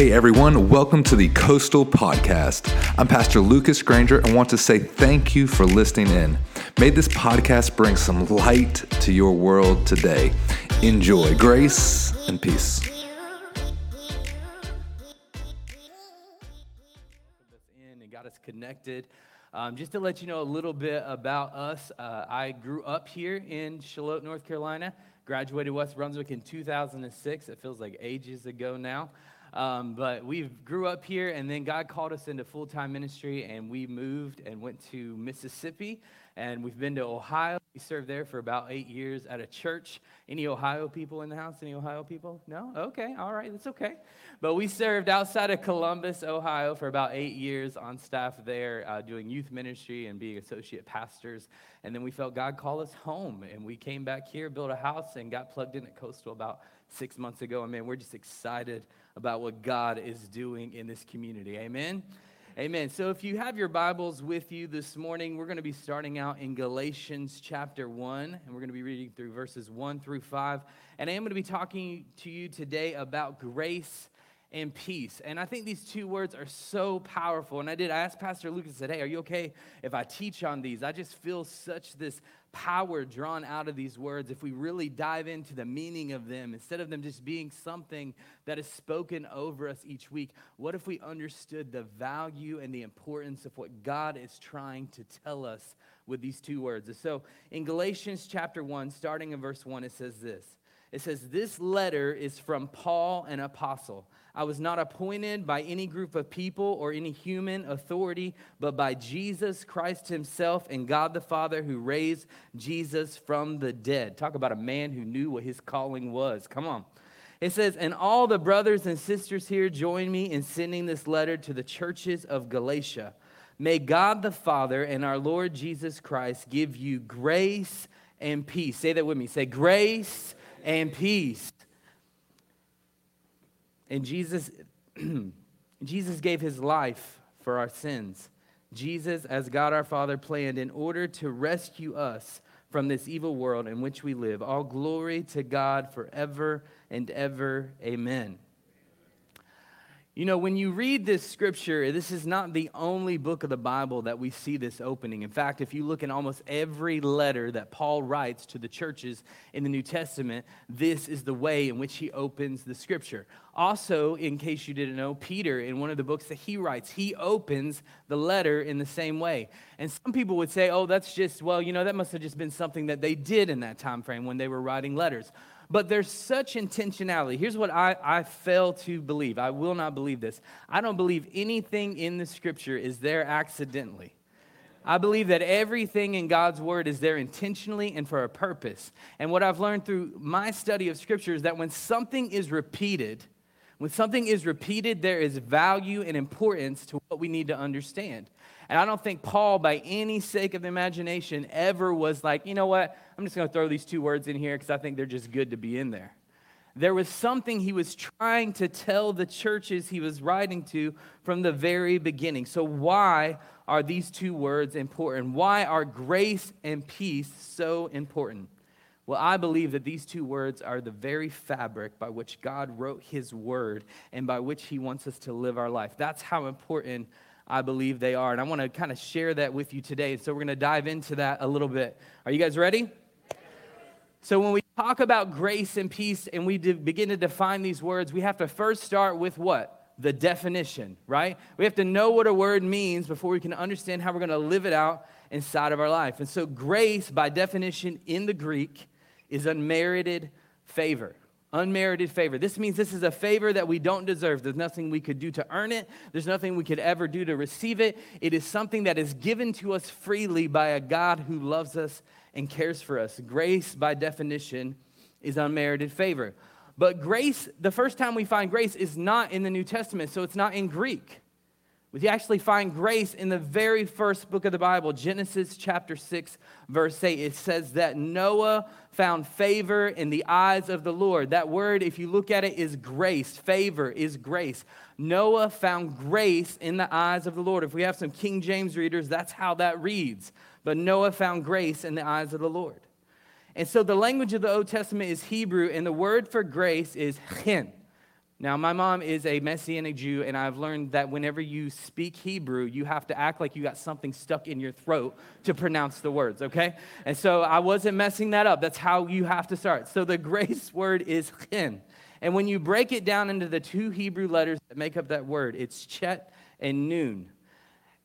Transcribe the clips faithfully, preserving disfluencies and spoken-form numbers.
Hey everyone, welcome to the Coastal Podcast. I'm Pastor Lucas Granger and want to say thank you for listening in. May this podcast bring some light to your world today. Enjoy. Grace and peace. And got us connected. Um, just to let you know a little bit about us, uh, I grew up here in Shallotte, North Carolina, graduated West Brunswick in two thousand six. It feels like ages ago now. Um, but we grew up here, and then God called us into full-time ministry, and we moved and went to Mississippi, and we've been to Ohio. We served there for about eight years at a church. Any Ohio people in the house? Any Ohio people? No? Okay, all right, that's okay. But we served outside of Columbus, Ohio, for about eight years on staff there, uh, doing youth ministry and being associate pastors, and then we felt God call us home, and we came back here, built a house, and got plugged in at Coastal about six months ago, and man, we're just excited about what God is doing in this community. Amen? Amen. So if you have your Bibles with you this morning, we're going to be starting out in Galatians chapter one, and we're going to be reading through verses one through five. And I am going to be talking to you today about grace and peace. And I think these two words are so powerful. And I did, I asked Pastor Lucas, I said, hey, are you okay if I teach on these? I just feel such this power drawn out of these words if we really dive into the meaning of them, instead of them just being something that is spoken over us each week. What if we understood the value and the importance of what God is trying to tell us with these two words? So in Galatians chapter one, starting in verse one, it says this. It says, this letter is from Paul, an apostle. I was not appointed by any group of people or any human authority, but by Jesus Christ himself and God the Father who raised Jesus from the dead. Talk about a man who knew what his calling was. Come on. It says, and all the brothers and sisters here join me in sending this letter to the churches of Galatia. May God the Father and our Lord Jesus Christ give you grace and peace. Say that with me. Say grace and peace. And Jesus, Jesus gave his life for our sins. Jesus, as God our Father, planned in order to rescue us from this evil world in which we live. All glory to God forever and ever. Amen. You know, when you read this scripture, this is not the only book of the Bible that we see this opening. In fact, if you look in almost every letter that Paul writes to the churches in the New Testament, this is the way in which he opens the scripture. Also, in case you didn't know, Peter, in one of the books that he writes, he opens the letter in the same way. And some people would say, oh, that's just, well, you know, that must have just been something that they did in that time frame when they were writing letters. But there's such intentionality. Here's what I, I fail to believe. I will not believe this. I don't believe anything in the scripture is there accidentally. I believe that everything in God's word is there intentionally and for a purpose. And what I've learned through my study of scripture is that when something is repeated, when something is repeated, there is value and importance to what we need to understand. And I don't think Paul, by any sake of imagination, ever was like, you know what, I'm just going to throw these two words in here because I think they're just good to be in there. There was something he was trying to tell the churches he was writing to from the very beginning. So why are these two words important? Why are grace and peace so important? Well, I believe that these two words are the very fabric by which God wrote his word and by which he wants us to live our life. That's how important I believe they are, and I want to kind of share that with you today, so we're going to dive into that a little bit. Are you guys ready? So when we talk about grace and peace and we begin to define these words, we have to first start with what? The definition, right? We have to know what a word means before we can understand how we're going to live it out inside of our life. And so grace, by definition in the Greek, is unmerited favor. Unmerited favor. This means this is a favor that we don't deserve. There's nothing we could do to earn it. There's nothing we could ever do to receive it. It is something that is given to us freely by a God who loves us and cares for us. Grace, by definition, is unmerited favor. But grace, the first time we find grace is not in the New Testament, so it's not in Greek. We actually find grace in the very first book of the Bible, Genesis chapter six, verse eight. It says that Noah found favor in the eyes of the Lord. That word, if you look at it, is grace. Favor is grace. Noah found grace in the eyes of the Lord. If we have some King James readers, that's how that reads. But Noah found grace in the eyes of the Lord. And so the language of the Old Testament is Hebrew, and the word for grace is chen. Now, my mom is a Messianic Jew, and I've learned that whenever you speak Hebrew, you have to act like you got something stuck in your throat to pronounce the words, okay? And so I wasn't messing that up. That's how you have to start. So the grace word is chen. And when you break it down into the two Hebrew letters that make up that word, it's chet and nun.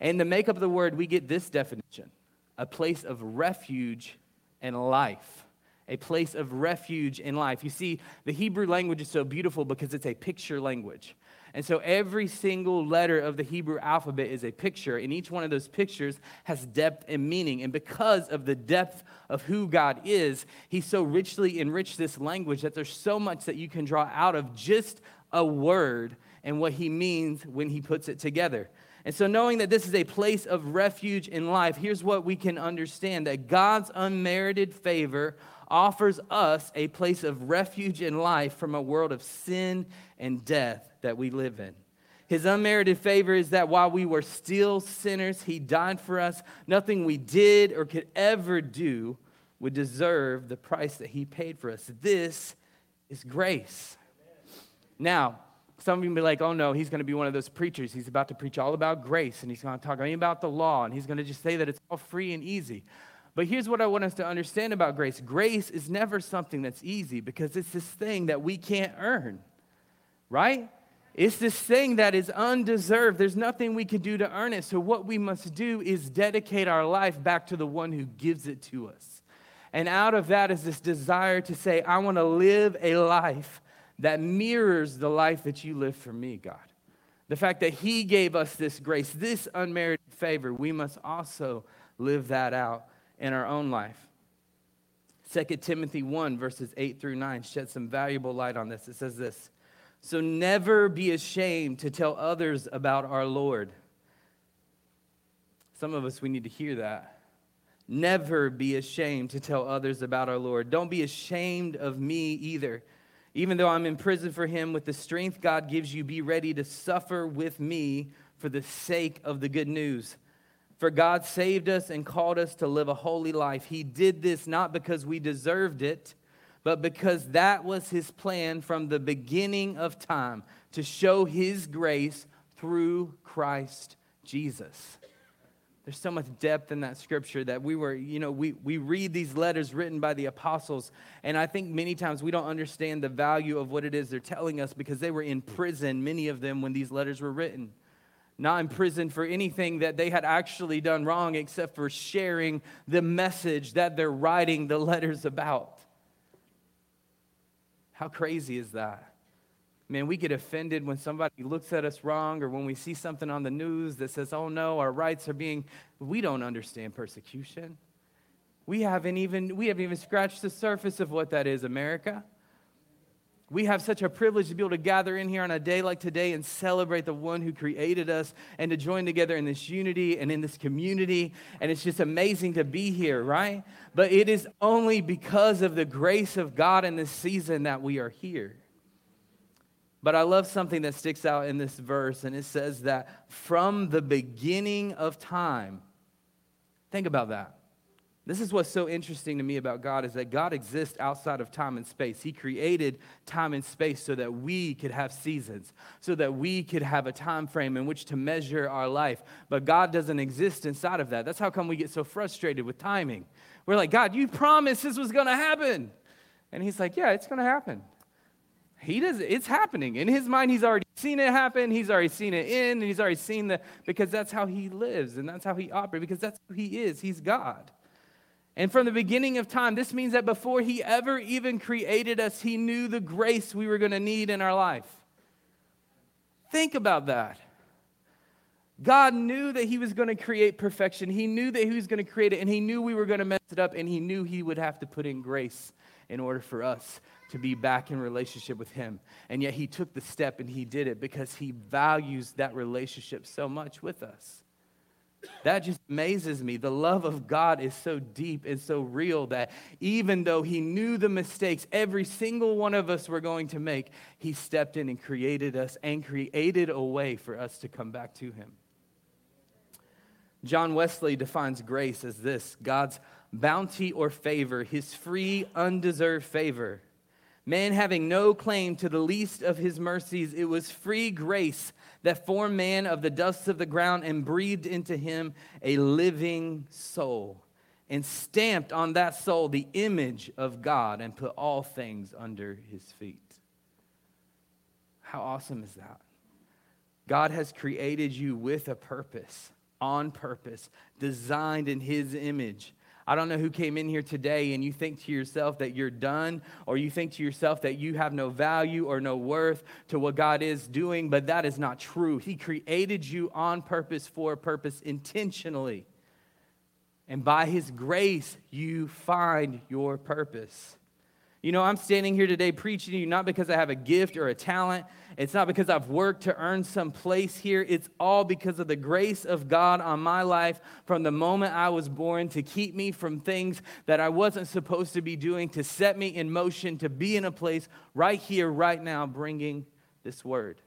And to make up the word, we get this definition: a place of refuge and life. A place of refuge in life. You see, the Hebrew language is so beautiful because it's a picture language. And so every single letter of the Hebrew alphabet is a picture, and each one of those pictures has depth and meaning. And because of the depth of who God is, he so richly enriched this language that there's so much that you can draw out of just a word and what he means when he puts it together. And so knowing that this is a place of refuge in life, here's what we can understand: that God's unmerited favor offers us a place of refuge in life from a world of sin and death that we live in. His unmerited favor is that while we were still sinners, he died for us. Nothing we did or could ever do would deserve the price that he paid for us. This is grace. Now, some of you will be like, oh no, he's going to be one of those preachers. He's about to preach all about grace, and he's going to talk only about the law, and he's going to just say that it's all free and easy. But here's what I want us to understand about grace. Grace is never something that's easy, because it's this thing that we can't earn, right? It's this thing that is undeserved. There's nothing we can do to earn it. So what we must do is dedicate our life back to the one who gives it to us. And out of that is this desire to say, I want to live a life that mirrors the life that you live for me, God. The fact that he gave us this grace, this unmerited favor, we must also live that out in our own life. Second Timothy one, verses eight through nine, sheds some valuable light on this. It says this: so never be ashamed to tell others about our Lord. Some of us, we need to hear that. Never be ashamed to tell others about our Lord. Don't be ashamed of me either. Even though I'm in prison for him, with the strength God gives you, be ready to suffer with me for the sake of the good news. For God saved us and called us to live a holy life. He did this not because we deserved it, but because that was his plan from the beginning of time, to show his grace through Christ Jesus. There's so much depth in that scripture that we were, you know, we, we read these letters written by the apostles, and I think many times we don't understand the value of what it is they're telling us, because they were in prison, many of them, when these letters were written. Not in prison for anything that they had actually done wrong, except for sharing the message that they're writing the letters about. How crazy is that? Man, we get offended when somebody looks at us wrong, or when we see something on the news that says, oh no, our rights are being... We don't understand persecution. We haven't even, we haven't even scratched the surface of what that is, America. We have such a privilege to be able to gather in here on a day like today and celebrate the one who created us, and to join together in this unity and in this community. And it's just amazing to be here, right? But it is only because of the grace of God in this season that we are here. But I love something that sticks out in this verse, and it says that from the beginning of time. Think about that. This is what's so interesting to me about God, is that God exists outside of time and space. He created time and space so that we could have seasons, so that we could have a time frame in which to measure our life. But God doesn't exist inside of that. That's how come we get so frustrated with timing. We're like, God, you promised this was going to happen. And he's like, yeah, it's going to happen. He does. It's happening. In his mind, he's already seen it happen. He's already seen it end, and he's already seen the, because that's how he lives, and that's how he operates, because that's who he is. He's God. And from the beginning of time, this means that before he ever even created us, he knew the grace we were going to need in our life. Think about that. God knew that he was going to create perfection. He knew that he was going to create it, and he knew we were going to mess it up, and he knew he would have to put in grace in order for us to be back in relationship with him. And yet he took the step, and he did it because he values that relationship so much with us. That just amazes me. The love of God is so deep and so real that even though he knew the mistakes every single one of us were going to make, he stepped in and created us, and created a way for us to come back to him. John Wesley defines grace as this: God's bounty or favor, his free, undeserved favor Man having no claim to the least of his mercies, it was free grace that formed man of the dust of the ground and breathed into him a living soul, and stamped on that soul the image of God, and put all things under his feet. How awesome is that? God has created you with a purpose, on purpose, designed in his image. I don't know who came in here today and you think to yourself that you're done, or you think to yourself that you have no value or no worth to what God is doing, but that is not true. He created you on purpose, for a purpose, intentionally. And by his grace, you find your purpose. You know, I'm standing here today preaching to you not because I have a gift or a talent. It's not because I've worked to earn some place here. It's all because of the grace of God on my life from the moment I was born, to keep me from things that I wasn't supposed to be doing, to set me in motion, to be in a place right here, right now, bringing this word.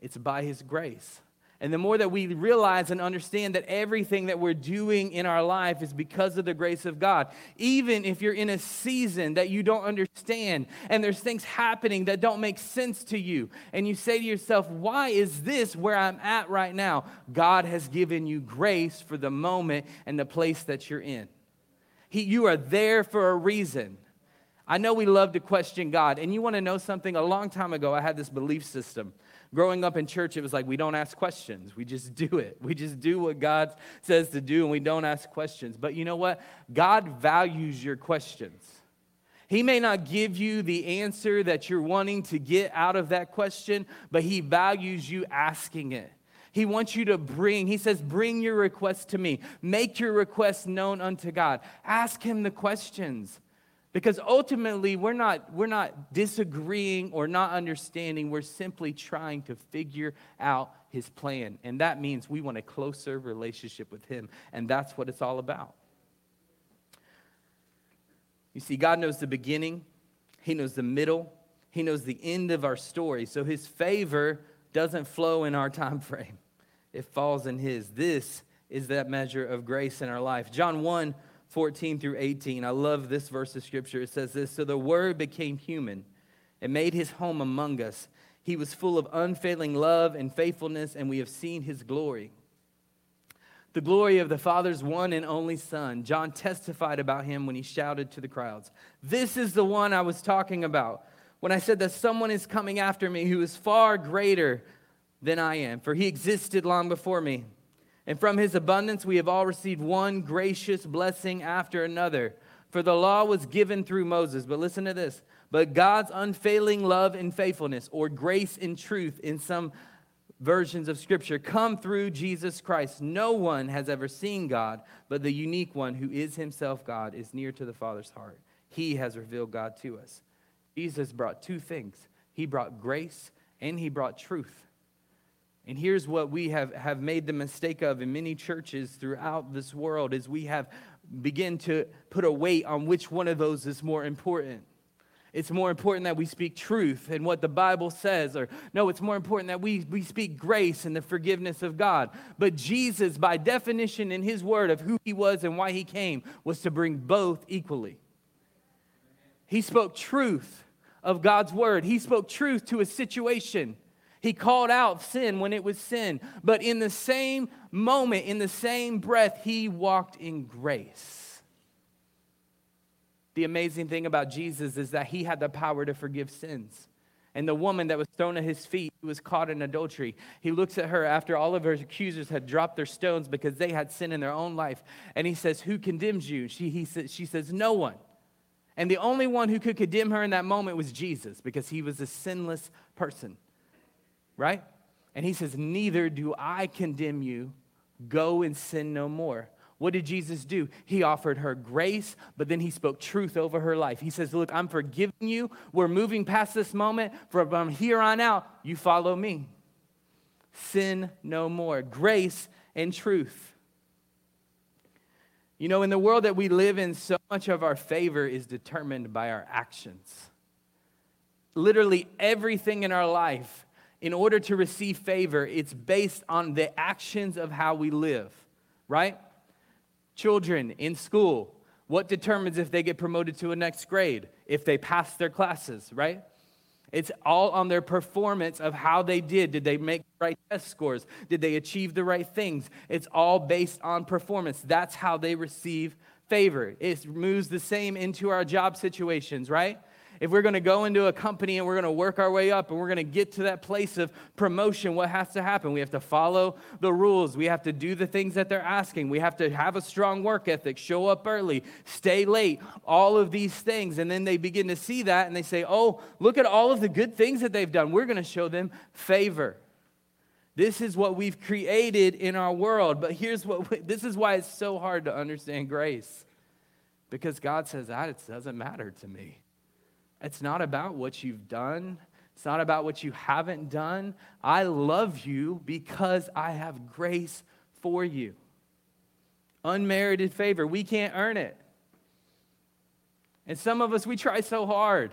It's by his grace. And the more that we realize and understand that everything that we're doing in our life is because of the grace of God, even if you're in a season that you don't understand and there's things happening that don't make sense to you, and you say to yourself, why is this where I'm at right now? God has given you grace for the moment and the place that you're in. He, you are there for a reason. I know we love to question God, and you want to know something? A long time ago, I had this belief system. Growing up in church, it was like, we don't ask questions. We just do it. We just do what God says to do, and we don't ask questions. But you know what? God values your questions. He may not give you the answer that you're wanting to get out of that question, but he values you asking it. He wants you to bring, he says, bring your request to me. Make your request known unto God. Ask him the questions. Because ultimately, we're not, we're not disagreeing or not understanding. We're simply trying to figure out his plan. And that means we want a closer relationship with him. And that's what it's all about. You see, God knows the beginning. He knows the middle. He knows the end of our story. So his favor doesn't flow in our time frame. It falls in his. This is that measure of grace in our life. John one fourteen through eighteen. I love this verse of scripture. It says this: so the word became human and made his home among us. He was full of unfailing love and faithfulness, and we have seen his glory. The glory of the Father's one and only Son. John testified about him when he shouted to the crowds, "This is the one I was talking about when I said that someone is coming after me who is far greater than I am, for he existed long before me. And from his abundance we have all received one gracious blessing after another. For the law was given through Moses." But listen to this. But God's unfailing love and faithfulness, or grace and truth in some versions of Scripture, come through Jesus Christ. No one has ever seen God, but the unique one who is himself God is near to the Father's heart. He has revealed God to us. Jesus brought two things. He brought grace and he brought truth. And here's what we have, have made the mistake of in many churches throughout this world, is we have begun to put a weight on which one of those is more important. It's more important that we speak truth and what the Bible says. Or no, it's more important that we, we speak grace and the forgiveness of God. But Jesus, by definition in his word of who he was and why he came, was to bring both equally. He spoke truth of God's word. He spoke truth to a situation. He called out sin when it was sin. But in the same moment, in the same breath, he walked in grace. The amazing thing about Jesus is that he had the power to forgive sins. And the woman that was thrown at his feet, who was caught in adultery, he looks at her after all of her accusers had dropped their stones because they had sin in their own life. And he says, "Who condemns you?" She, he sa- she says, "No one." And the only one who could condemn her in that moment was Jesus, because he was a sinless person. Right? And he says, "Neither do I condemn you. Go and sin no more." What did Jesus do? He offered her grace, but then he spoke truth over her life. He says, "Look, I'm forgiving you. We're moving past this moment. From here on out, you follow me. Sin no more." Grace and truth. You know, in the world that we live in, so much of our favor is determined by our actions. Literally everything in our life, in order to receive favor, it's based on the actions of how we live, right? Children in school, what determines if they get promoted to a next grade? if they passed their classes, right? It's all on their performance of how they did. Did they make the right test scores? Did they achieve the right things? It's all based on performance. That's how they receive favor. It moves the same into our job situations, right? If we're going to go into a company and we're going to work our way up and we're going to get to that place of promotion, what has to happen? We have to follow the rules. We have to do the things that they're asking. We have to have a strong work ethic, show up early, stay late, all of these things. And then they begin to see that and they say, oh, look at all of the good things that they've done. We're going to show them favor. This is what we've created in our world. But here's what, we, this is why it's so hard to understand grace. Because God says that it doesn't matter to me. It's not about what you've done. It's not about what you haven't done. I love you because I have grace for you. Unmerited favor. We can't earn it. And some of us, we try so hard.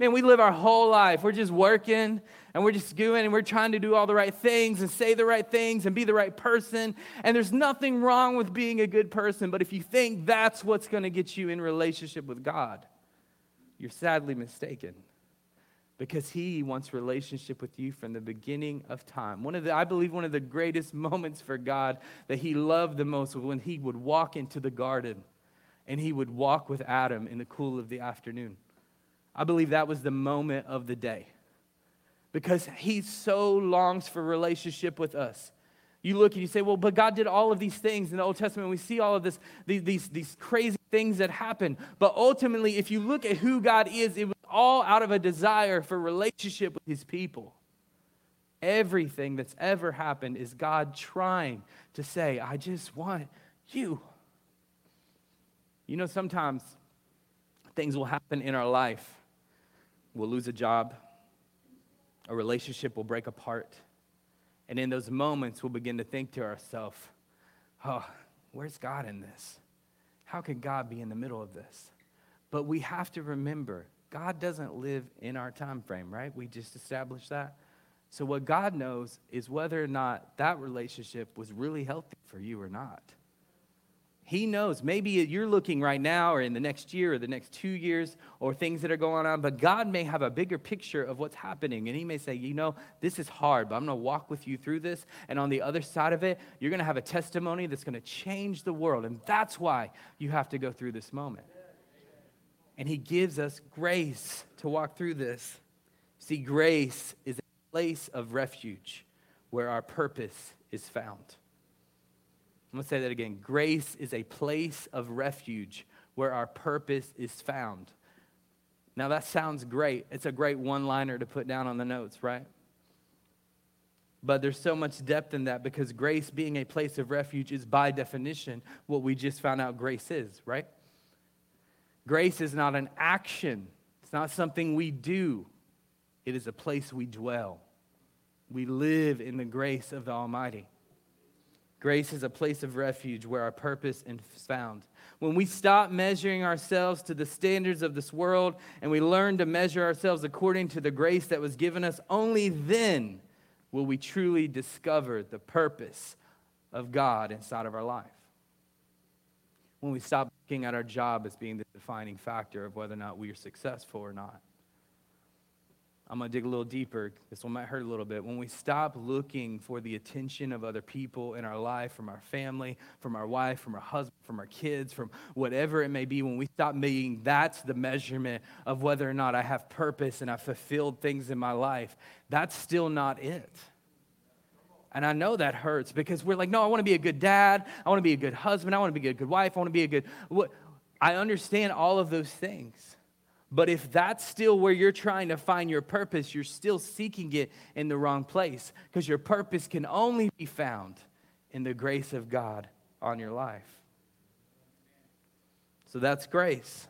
Man, we live our whole life. We're just working and we're just doing and we're trying to do all the right things and say the right things and be the right person. And there's nothing wrong with being a good person. But if you think that's what's going to get you in relationship with God, you're sadly mistaken, because he wants relationship with you from the beginning of time. One of the, I believe one of the greatest moments for God that he loved the most was when he would walk into the garden and he would walk with Adam in the cool of the afternoon. I believe that was the moment of the day, because he so longs for relationship with us. You look and you say, well, but God did all of these things in the Old Testament. We see all of this, these, these, these crazy things that happen. But ultimately, if you look at who God is, it was all out of a desire for relationship with his people. Everything that's ever happened is God trying to say, I just want you. You know, sometimes things will happen in our life. We'll lose a job. A relationship will break apart. And in those moments, we'll begin to think to ourselves, oh, where's God in this? How can God be in the middle of this? But we have to remember, God doesn't live in our time frame, right? We just established that. So what God knows is whether or not that relationship was really healthy for you or not. He knows. Maybe you're looking right now or in the next year or the next two years or things that are going on, but God may have a bigger picture of what's happening, and he may say, you know, this is hard, but I'm going to walk with you through this, and on the other side of it, you're going to have a testimony that's going to change the world, and that's why you have to go through this moment. And he gives us grace to walk through this. See, grace is a place of refuge where our purpose is found. I'm going to say that again. Grace is a place of refuge where our purpose is found. Now, that sounds great. It's a great one-liner to put down on the notes, right? But there's so much depth in that, because grace being a place of refuge is by definition what we just found out grace is, right? Grace is not an action. It's not something we do. It is a place we dwell. We live in the grace of the Almighty. Grace is a place of refuge where our purpose is found. When we stop measuring ourselves to the standards of this world and we learn to measure ourselves according to the grace that was given us, only then will we truly discover the purpose of God inside of our life. When we stop looking at our job as being the defining factor of whether or not we are successful or not. I'm going to dig a little deeper. This one might hurt a little bit. When we stop looking for the attention of other people in our life, from our family, from our wife, from our husband, from our kids, from whatever it may be, when we stop being, that's the measurement of whether or not I have purpose and I've fulfilled things in my life, that's still not it. And I know that hurts, because we're like, no, I want to be a good dad. I want to be a good husband. I want to be a good wife. I want to be a good... I understand all of those things. But if that's still where you're trying to find your purpose, you're still seeking it in the wrong place, because your purpose can only be found in the grace of God on your life. So that's grace.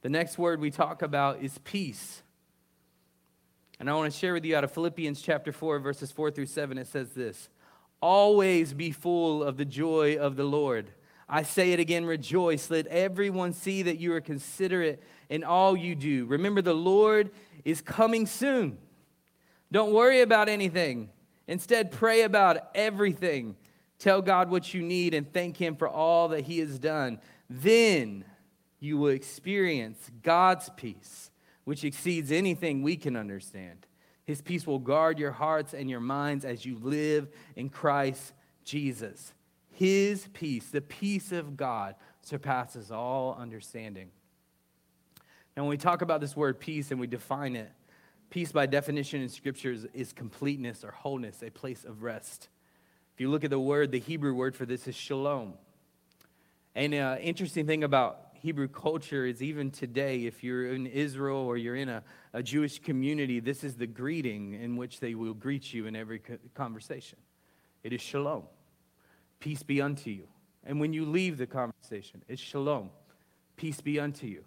The next word we talk about is peace. And I want to share with you out of Philippians chapter four, verses four through seven, it says this: always be full of the joy of the Lord. I say it again, rejoice. Let everyone see that you are considerate in all you do. Remember, the Lord is coming soon. Don't worry about anything. Instead, pray about everything. Tell God what you need and thank him for all that he has done. Then you will experience God's peace, which exceeds anything we can understand. His peace will guard your hearts and your minds as you live in Christ Jesus. His peace, the peace of God, surpasses all understanding. Now, when we talk about this word peace and we define it, peace by definition in scriptures is completeness or wholeness, a place of rest. If you look at the word, the Hebrew word for this is shalom. And an interesting thing about Hebrew culture is even today, if you're in Israel or you're in a, a Jewish community, this is the greeting in which they will greet you in every conversation. It is shalom. Peace be unto you. And when you leave the conversation, it's shalom. Peace be unto you.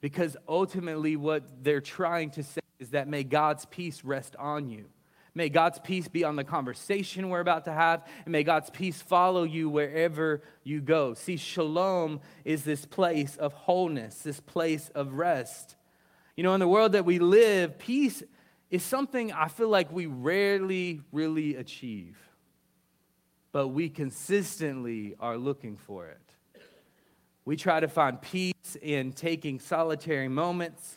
Because ultimately what they're trying to say is that may God's peace rest on you. May God's peace be on the conversation we're about to have, and may God's peace follow you wherever you go. See, shalom is this place of wholeness, this place of rest. You know, in the world that we live, peace is something I feel like we rarely really achieve, but we consistently are looking for it. We try to find peace in taking solitary moments.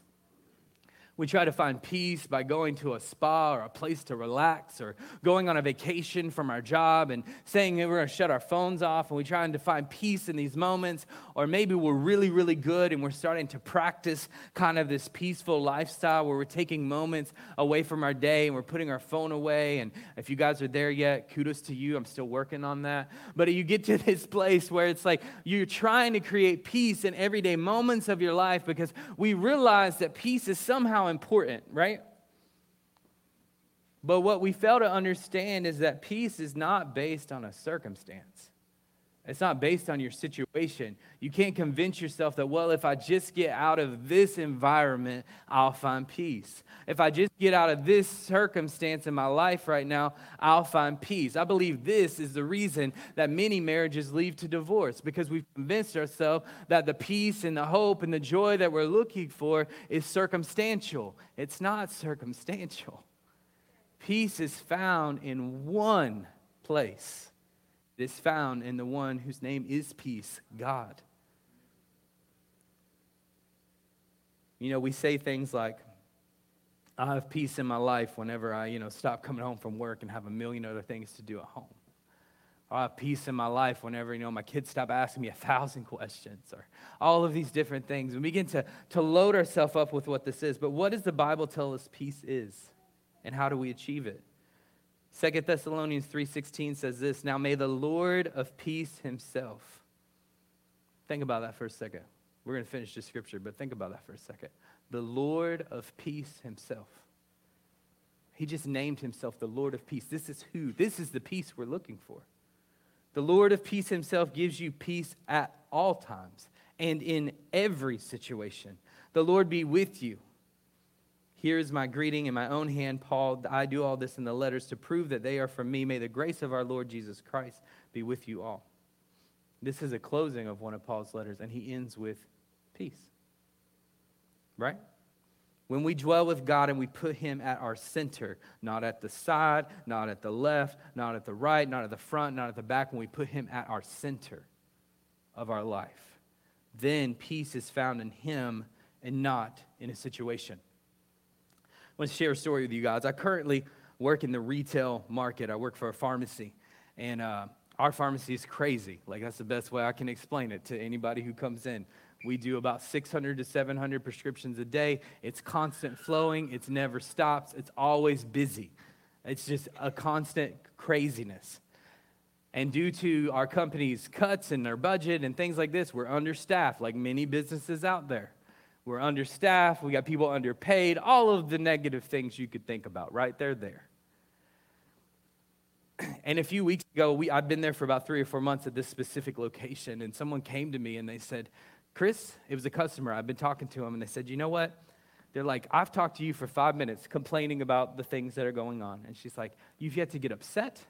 We try to find peace by going to a spa or a place to relax or going on a vacation from our job and saying we're going to shut our phones off, and we're trying to find peace in these moments. Or maybe we're really, really good and we're starting to practice kind of this peaceful lifestyle where we're taking moments away from our day and we're putting our phone away. And if you guys are there yet, kudos to you. I'm still working on that. But you get to this place where it's like you're trying to create peace in everyday moments of your life because we realize that peace is somehow important, right? But what we fail to understand is that peace is not based on a circumstance. It's not based on your situation. You can't convince yourself that, well, if I just get out of this environment, I'll find peace. If I just get out of this circumstance in my life right now, I'll find peace. I believe this is the reason that many marriages lead to divorce, because we've convinced ourselves that the peace and the hope and the joy that we're looking for is circumstantial. It's not circumstantial. Peace is found in one place. It is found in the one whose name is peace, God. You know, we say things like, I have peace in my life whenever I, you know, stop coming home from work and have a million other things to do at home. Or I have peace in my life whenever, you know, my kids stop asking me a thousand questions, or all of these different things. We begin to, to load ourselves up with what this is. But what does the Bible tell us peace is, and how do we achieve it? Second Thessalonians three sixteen says this, now may the Lord of peace himself. Think about that for a second. We're going to finish this scripture, but think about that for a second. The Lord of peace himself. He just named himself the Lord of peace. This is who, this is the peace we're looking for. The Lord of peace himself gives you peace at all times and in every situation. The Lord be with you. Here is my greeting in my own hand, Paul. I do all this in the letters to prove that they are from me. May the grace of our Lord Jesus Christ be with you all. This is a closing of one of Paul's letters, and he ends with peace. Right? When we dwell with God and we put him at our center, not at the side, not at the left, not at the right, not at the front, not at the back, when we put him at our center of our life, then peace is found in him and not in a situation. I want to share a story with you guys. I currently work in the retail market. I work for a pharmacy, and uh, our pharmacy is crazy. Like, that's the best way I can explain it to anybody who comes in. We do about six hundred to seven hundred prescriptions a day. It's constant flowing. It's never stops. It's always busy. It's just a constant craziness. And due to our company's cuts and their budget and things like this, we're understaffed like many businesses out there. We're understaffed, we got people underpaid, all of the negative things you could think about, right? They're there. And a few weeks ago, we I've been there for about three or four months at this specific location, and someone came to me and they said, Chris, it was a customer, I've been talking to him, and they said, you know what? They're like, I've talked to you for five minutes complaining about the things that are going on. And she's like, you've yet to get upset,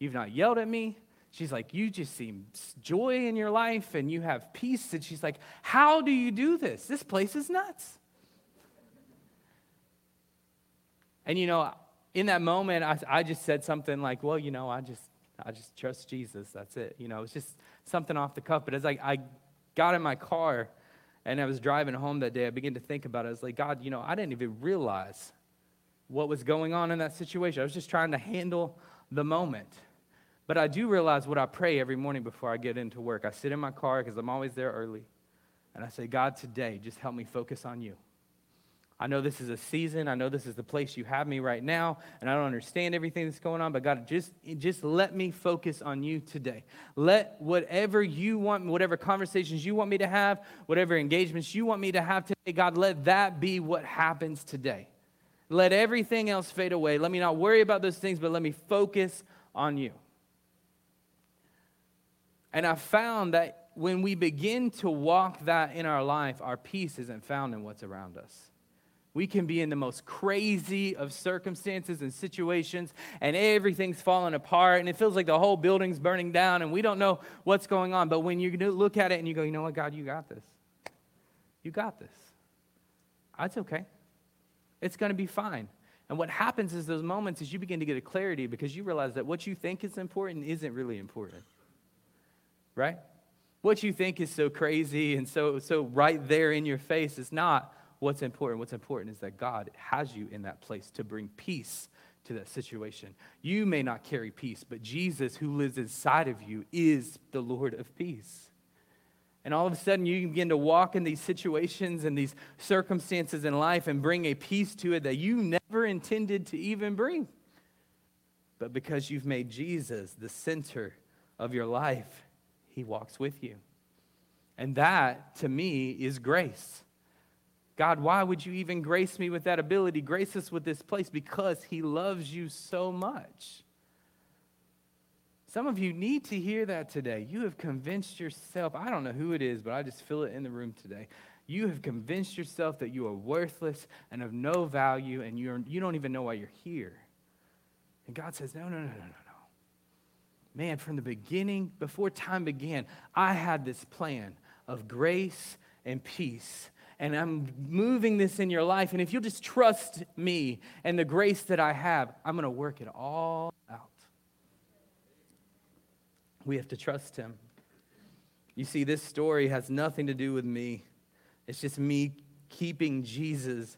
you've not yelled at me. She's like, you just seem joy in your life and you have peace. And she's like, how do you do this? This place is nuts. And, you know, in that moment, I, I just said something like, well, you know, I just I just trust Jesus. That's it. You know, it's just something off the cuff. But as I, I got in my car And I was driving home that day. I began to think about it. I was like, God, you know, I didn't even realize what was going on in that situation. I was just trying to handle the moment. But I do realize what I pray every morning before I get into work. I sit in my car because I'm always there early. And I say, God, today, just help me focus on you. I know this is a season. I know this is the place you have me right now, and I don't understand everything that's going on, but God, just, just let me focus on you today. Let whatever you want, whatever conversations you want me to have, whatever engagements you want me to have today, God, let that be what happens today. Let everything else fade away. Let me not worry about those things, but let me focus on you. And I found that when we begin to walk that in our life, our peace isn't found in what's around us. We can be in the most crazy of circumstances and situations, and everything's falling apart, and it feels like the whole building's burning down, and we don't know what's going on. But when you look at it and you go, you know what, God, you got this. You got this. That's okay. It's going to be fine. And what happens is those moments is you begin to get a clarity because you realize that what you think is important isn't really important, right? What you think is so crazy and so, so right there in your face is not what's important. What's important is that God has you in that place to bring peace to that situation. You may not carry peace, but Jesus, who lives inside of you, is the Lord of peace. And all of a sudden, you can begin to walk in these situations and these circumstances in life and bring a peace to it that you never intended to even bring. But because you've made Jesus the center of your life, he walks with you. And that, to me, is grace. God, why would you even grace me with that ability? Grace us with this place because he loves you so much. Some of you need to hear that today. You have convinced yourself, I don't know who it is, but I just feel it in the room today. You have convinced yourself that you are worthless and of no value, and you're, you don't even know why you're here. And God says, no, no, no, no, no, no. Man, from the beginning, before time began, I had this plan of grace and peace. And I'm moving this in your life. And if you'll just trust me and the grace that I have, I'm going to work it all out. We have to trust him. You see, this story has nothing to do with me. It's just me keeping Jesus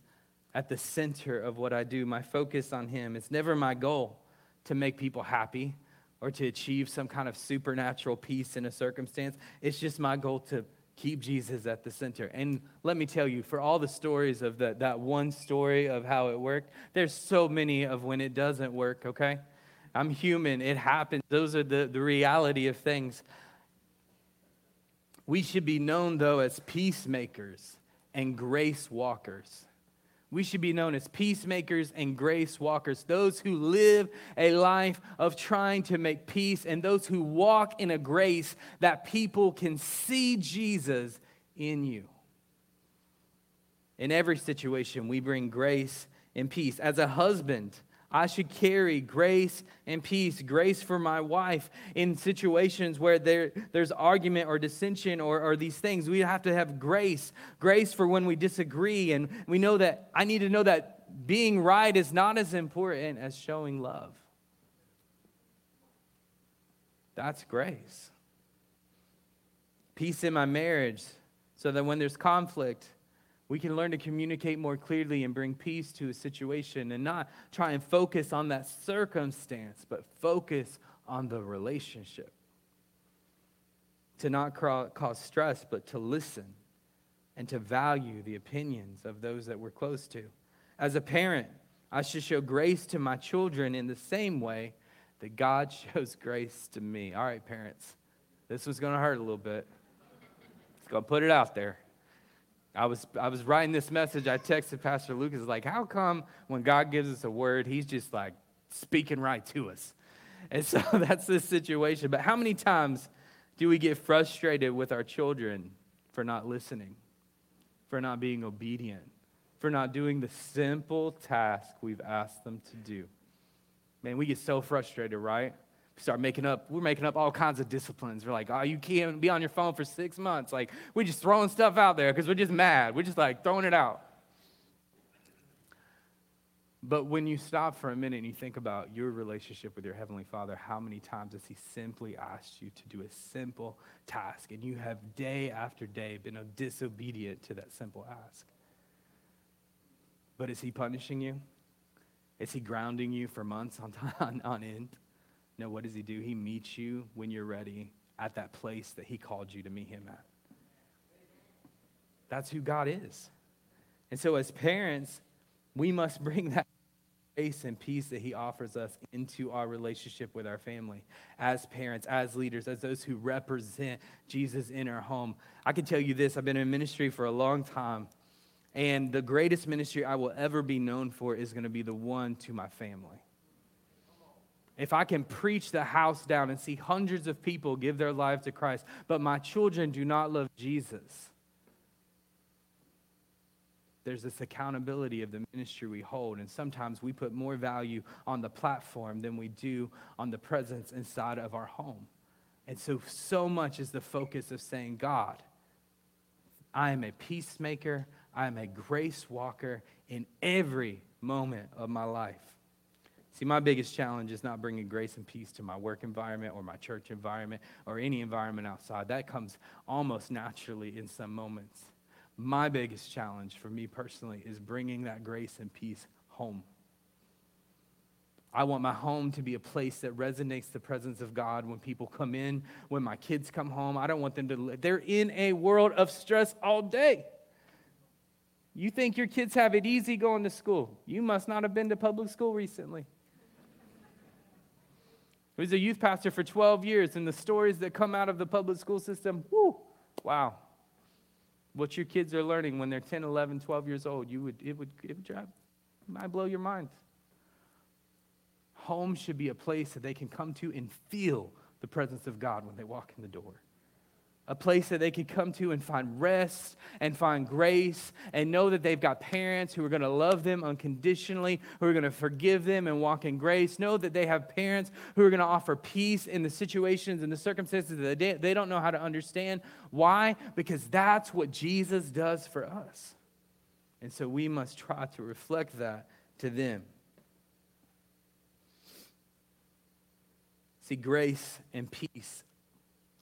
at the center of what I do, my focus on him. It's never my goal to make people happy or to achieve some kind of supernatural peace in a circumstance. It's just my goal to keep Jesus at the center. And let me tell you, for all the stories of the, that one story of how it worked, there's so many of when it doesn't work, okay? I'm human. It happens. Those are the, the reality of things. We should be known, though, as peacemakers and grace walkers. We should be known as peacemakers and grace walkers, those who live a life of trying to make peace and those who walk in a grace that people can see Jesus in you. In every situation, we bring grace and peace. As a husband, I should carry grace and peace, grace for my wife in situations where there, there's argument or dissension or, or these things. We have to have grace, grace for when we disagree. And we know that I need to know that being right is not as important as showing love. That's grace. Peace in my marriage so that when there's conflict, we can learn to communicate more clearly and bring peace to a situation and not try and focus on that circumstance, but focus on the relationship. To not cause stress, but to listen and to value the opinions of those that we're close to. As a parent, I should show grace to my children in the same way that God shows grace to me. All right, parents, this one's going to hurt a little bit. It's going to put it out there. I was I was writing this message. I texted Pastor Lucas, like, how come when God gives us a word, he's just like speaking right to us? And so that's the situation. But how many times do we get frustrated with our children for not listening, for not being obedient, for not doing the simple task we've asked them to do? Man, we get so frustrated, right? Start making up, we're making up all kinds of disciplines. We're like, oh, you can't be on your phone for six months. Like, we're just throwing stuff out there because we're just mad. We're just like throwing it out. But when you stop for a minute and you think about your relationship with your Heavenly Father, how many times has He simply asked you to do a simple task, and you have day after day been disobedient to that simple ask? But is He punishing you? Is He grounding you for months on, on, on end? No, what does He do? He meets you when you're ready at that place that He called you to meet Him at. That's who God is. And so as parents, we must bring that grace and peace that He offers us into our relationship with our family. As parents, as leaders, as those who represent Jesus in our home. I can tell you this, I've been in ministry for a long time, and the greatest ministry I will ever be known for is going to be the one to my family. If I can preach the house down and see hundreds of people give their lives to Christ, but my children do not love Jesus, there's this accountability of the ministry we hold, and sometimes we put more value on the platform than we do on the presence inside of our home. And so, so much is the focus of saying, God, I am a peacemaker, I am a grace walker in every moment of my life. See, my biggest challenge is not bringing grace and peace to my work environment or my church environment or any environment outside. That comes almost naturally in some moments. My biggest challenge for me personally is bringing that grace and peace home. I want my home to be a place that resonates the presence of God when people come in, when my kids come home. I don't want them to live. They're in a world of stress all day. You think your kids have it easy going to school. You must not have been to public school recently. I was a youth pastor for twelve years, and the stories that come out of the public school system, whoo, wow. What your kids are learning when they're ten, eleven, twelve years old, you would it would it would drive, it might blow your mind. Home should be a place that they can come to and feel the presence of God when they walk in the door. A place that they can come to and find rest and find grace and know that they've got parents who are going to love them unconditionally, who are going to forgive them and walk in grace. Know that they have parents who are going to offer peace in the situations and the circumstances that they don't know how to understand. Why? Because that's what Jesus does for us. And so we must try to reflect that to them. See, grace and peace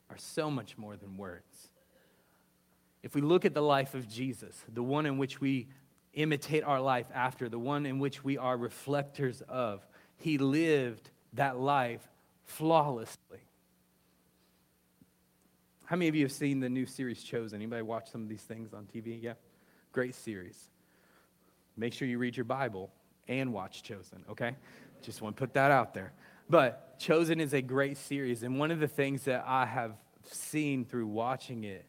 are so much more than words. If we look at the life of Jesus, the one in which we imitate our life after, the one in which we are reflectors of, He lived that life flawlessly. How many of you have seen the new series Chosen? Anybody watch some of these things on T V? Yeah? Great series. Make sure you read your Bible and watch Chosen, okay? Just want to put that out there. But Chosen is a great series, and one of the things that I have seen through watching it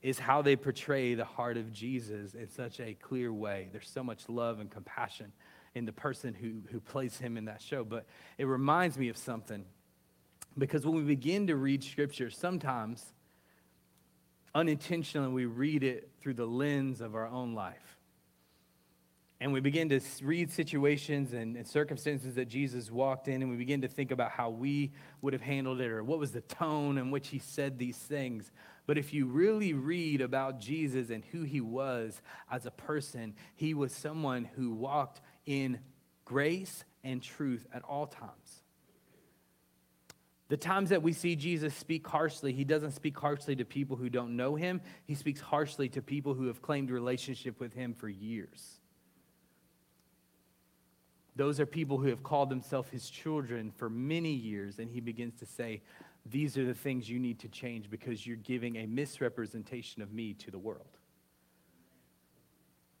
is how they portray the heart of Jesus in such a clear way. There's so much love and compassion in the person who, who plays Him in that show. But it reminds me of something, because when we begin to read Scripture, sometimes unintentionally we read it through the lens of our own life. And we begin to read situations and, and circumstances that Jesus walked in, and we begin to think about how we would have handled it or what was the tone in which He said these things. But if you really read about Jesus and who He was as a person, He was someone who walked in grace and truth at all times. The times that we see Jesus speak harshly, He doesn't speak harshly to people who don't know Him. He speaks harshly to people who have claimed relationship with Him for years. Those are people who have called themselves His children for many years, and He begins to say, these are the things you need to change because you're giving a misrepresentation of Me to the world.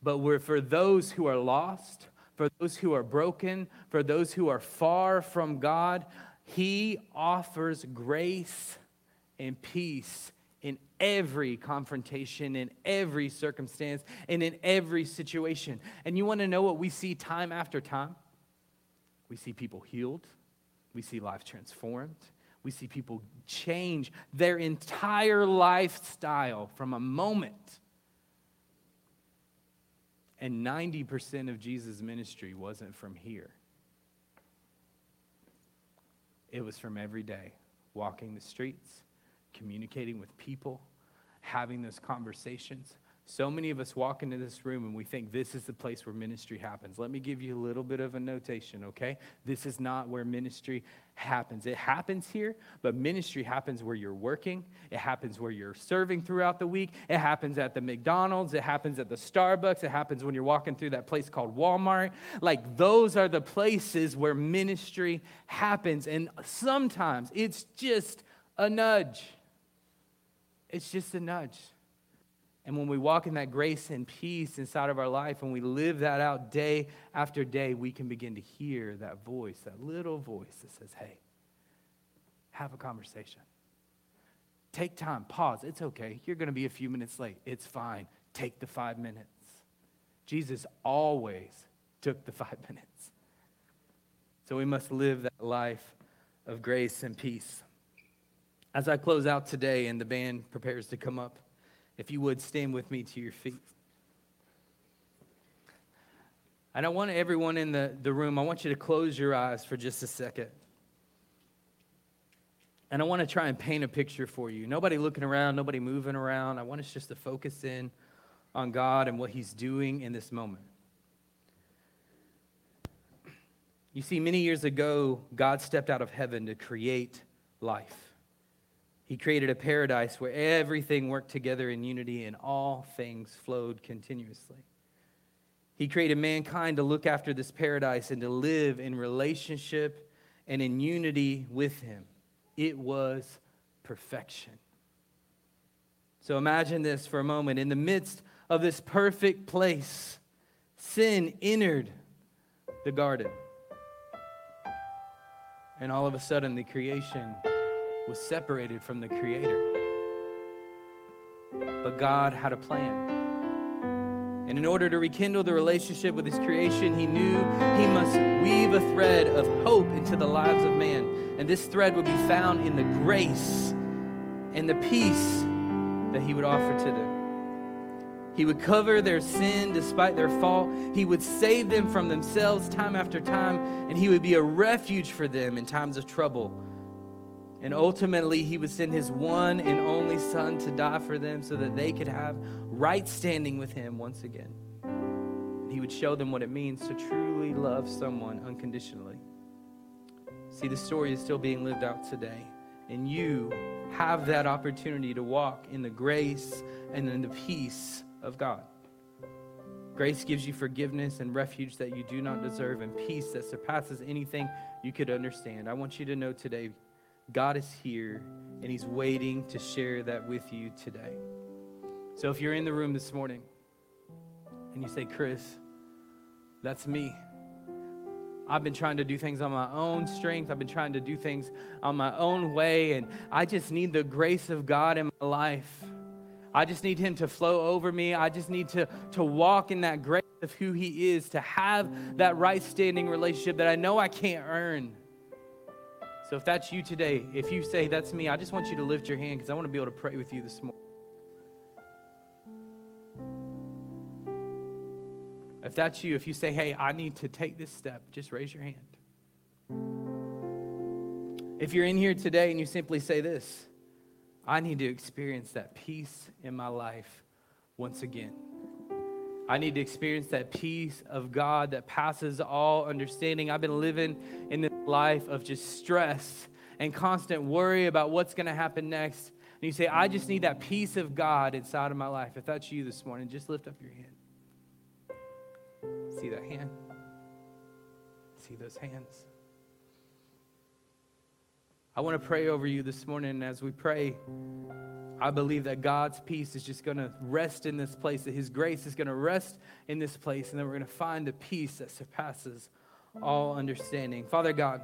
But we're for those who are lost, for those who are broken, for those who are far from God, He offers grace and peace in every confrontation, in every circumstance, and in every situation. And you want to know what we see time after time? We see people healed. We see life transformed. We see people change their entire lifestyle from a moment. And ninety percent of Jesus' ministry wasn't from here. It was from every day, walking the streets, communicating with people, having those conversations, So many of us walk into this room and we think this is the place where ministry happens. Let me give you a little bit of a notation, okay? This is not where ministry happens. It happens here, but ministry happens where you're working. It happens where you're serving throughout the week. It happens at the McDonald's. It happens at the Starbucks. It happens when you're walking through that place called Walmart. Like, those are the places where ministry happens. And sometimes it's just a nudge. It's just a nudge. And when we walk in that grace and peace inside of our life, and we live that out day after day, we can begin to hear that voice, that little voice that says, hey, have a conversation. Take time. Pause. It's okay. You're going to be a few minutes late. It's fine. Take the five minutes. Jesus always took the five minutes. So we must live that life of grace and peace. As I close out today and the band prepares to come up, if you would, stand with me to your feet. And I want everyone in the, the room, I want you to close your eyes for just a second. And I want to try and paint a picture for you. Nobody looking around, nobody moving around. I want us just to focus in on God and what he's doing in this moment. You see, many years ago, God stepped out of heaven to create life. He created a paradise where everything worked together in unity and all things flowed continuously. He created mankind to look after this paradise and to live in relationship and in unity with him. It was perfection. So imagine this for a moment. In the midst of this perfect place, sin entered the garden. And all of a sudden, the creation was separated from the Creator. But God had a plan. And in order to rekindle the relationship with his creation, he knew he must weave a thread of hope into the lives of man. And this thread would be found in the grace and the peace that he would offer to them. He would cover their sin despite their fault. He would save them from themselves time after time, and he would be a refuge for them in times of trouble. And ultimately, he would send his one and only son to die for them so that they could have right standing with him once again. And he would show them what it means to truly love someone unconditionally. See, the story is still being lived out today. And you have that opportunity to walk in the grace and in the peace of God. Grace gives you forgiveness and refuge that you do not deserve, and peace that surpasses anything you could understand. I want you to know today, God is here, and he's waiting to share that with you today. So if you're in the room this morning and you say, Chris, that's me. I've been trying to do things on my own strength. I've been trying to do things on my own way, and I just need the grace of God in my life. I just need him to flow over me. I just need to, to walk in that grace of who he is, to have that right standing relationship that I know I can't earn. So if that's you today, if you say, that's me, I just want you to lift your hand because I want to be able to pray with you this morning. If that's you, if you say, hey, I need to take this step, just raise your hand. If you're in here today and you simply say this, I need to experience that peace in my life once again. I need to experience that peace of God that passes all understanding. I've been living in this life of just stress and constant worry about what's going to happen next. And you say, I just need that peace of God inside of my life. If that's you this morning, just lift up your hand. See that hand? See those hands? I want to pray over you this morning. And as we pray, I believe that God's peace is just going to rest in this place, that his grace is going to rest in this place, and that we're going to find the peace that surpasses all understanding. Father God,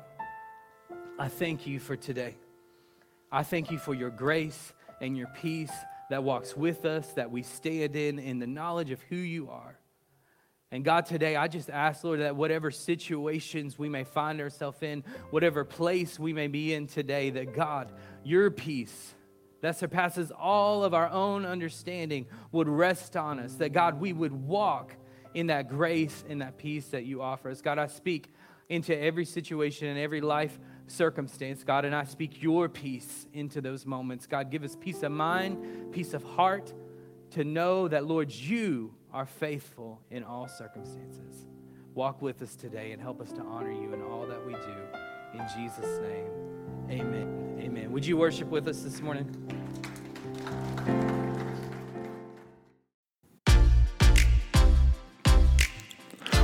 I thank you for today. I thank you for your grace and your peace that walks with us, that we stand in, in the knowledge of who you are. And God, today, I just ask, Lord, that whatever situations we may find ourselves in, whatever place we may be in today, that God, your peace that surpasses all of our own understanding would rest on us, that God, we would walk in that grace and that peace that you offer us. God, I speak into every situation and every life circumstance, God, and I speak your peace into those moments. God, give us peace of mind, peace of heart to know that, Lord, you are faithful in all circumstances. Walk with us today and help us to honor you in all that we do. In Jesus' name, amen. Amen. Would you worship with us this morning?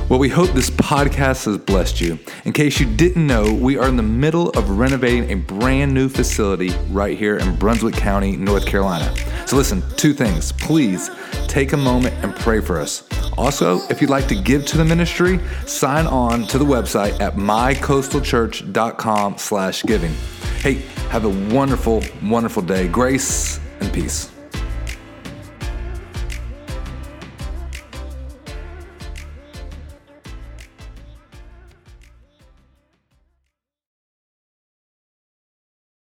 Well, we hope this podcast has blessed you. In case you didn't know, we are in the middle of renovating a brand new facility right here in Brunswick County, North Carolina. So listen, two things. Please take a moment and pray for us. Also, if you'd like to give to the ministry, sign on to the website at my coastal church dot com slash giving. Hey, have a wonderful, wonderful day. Grace and peace.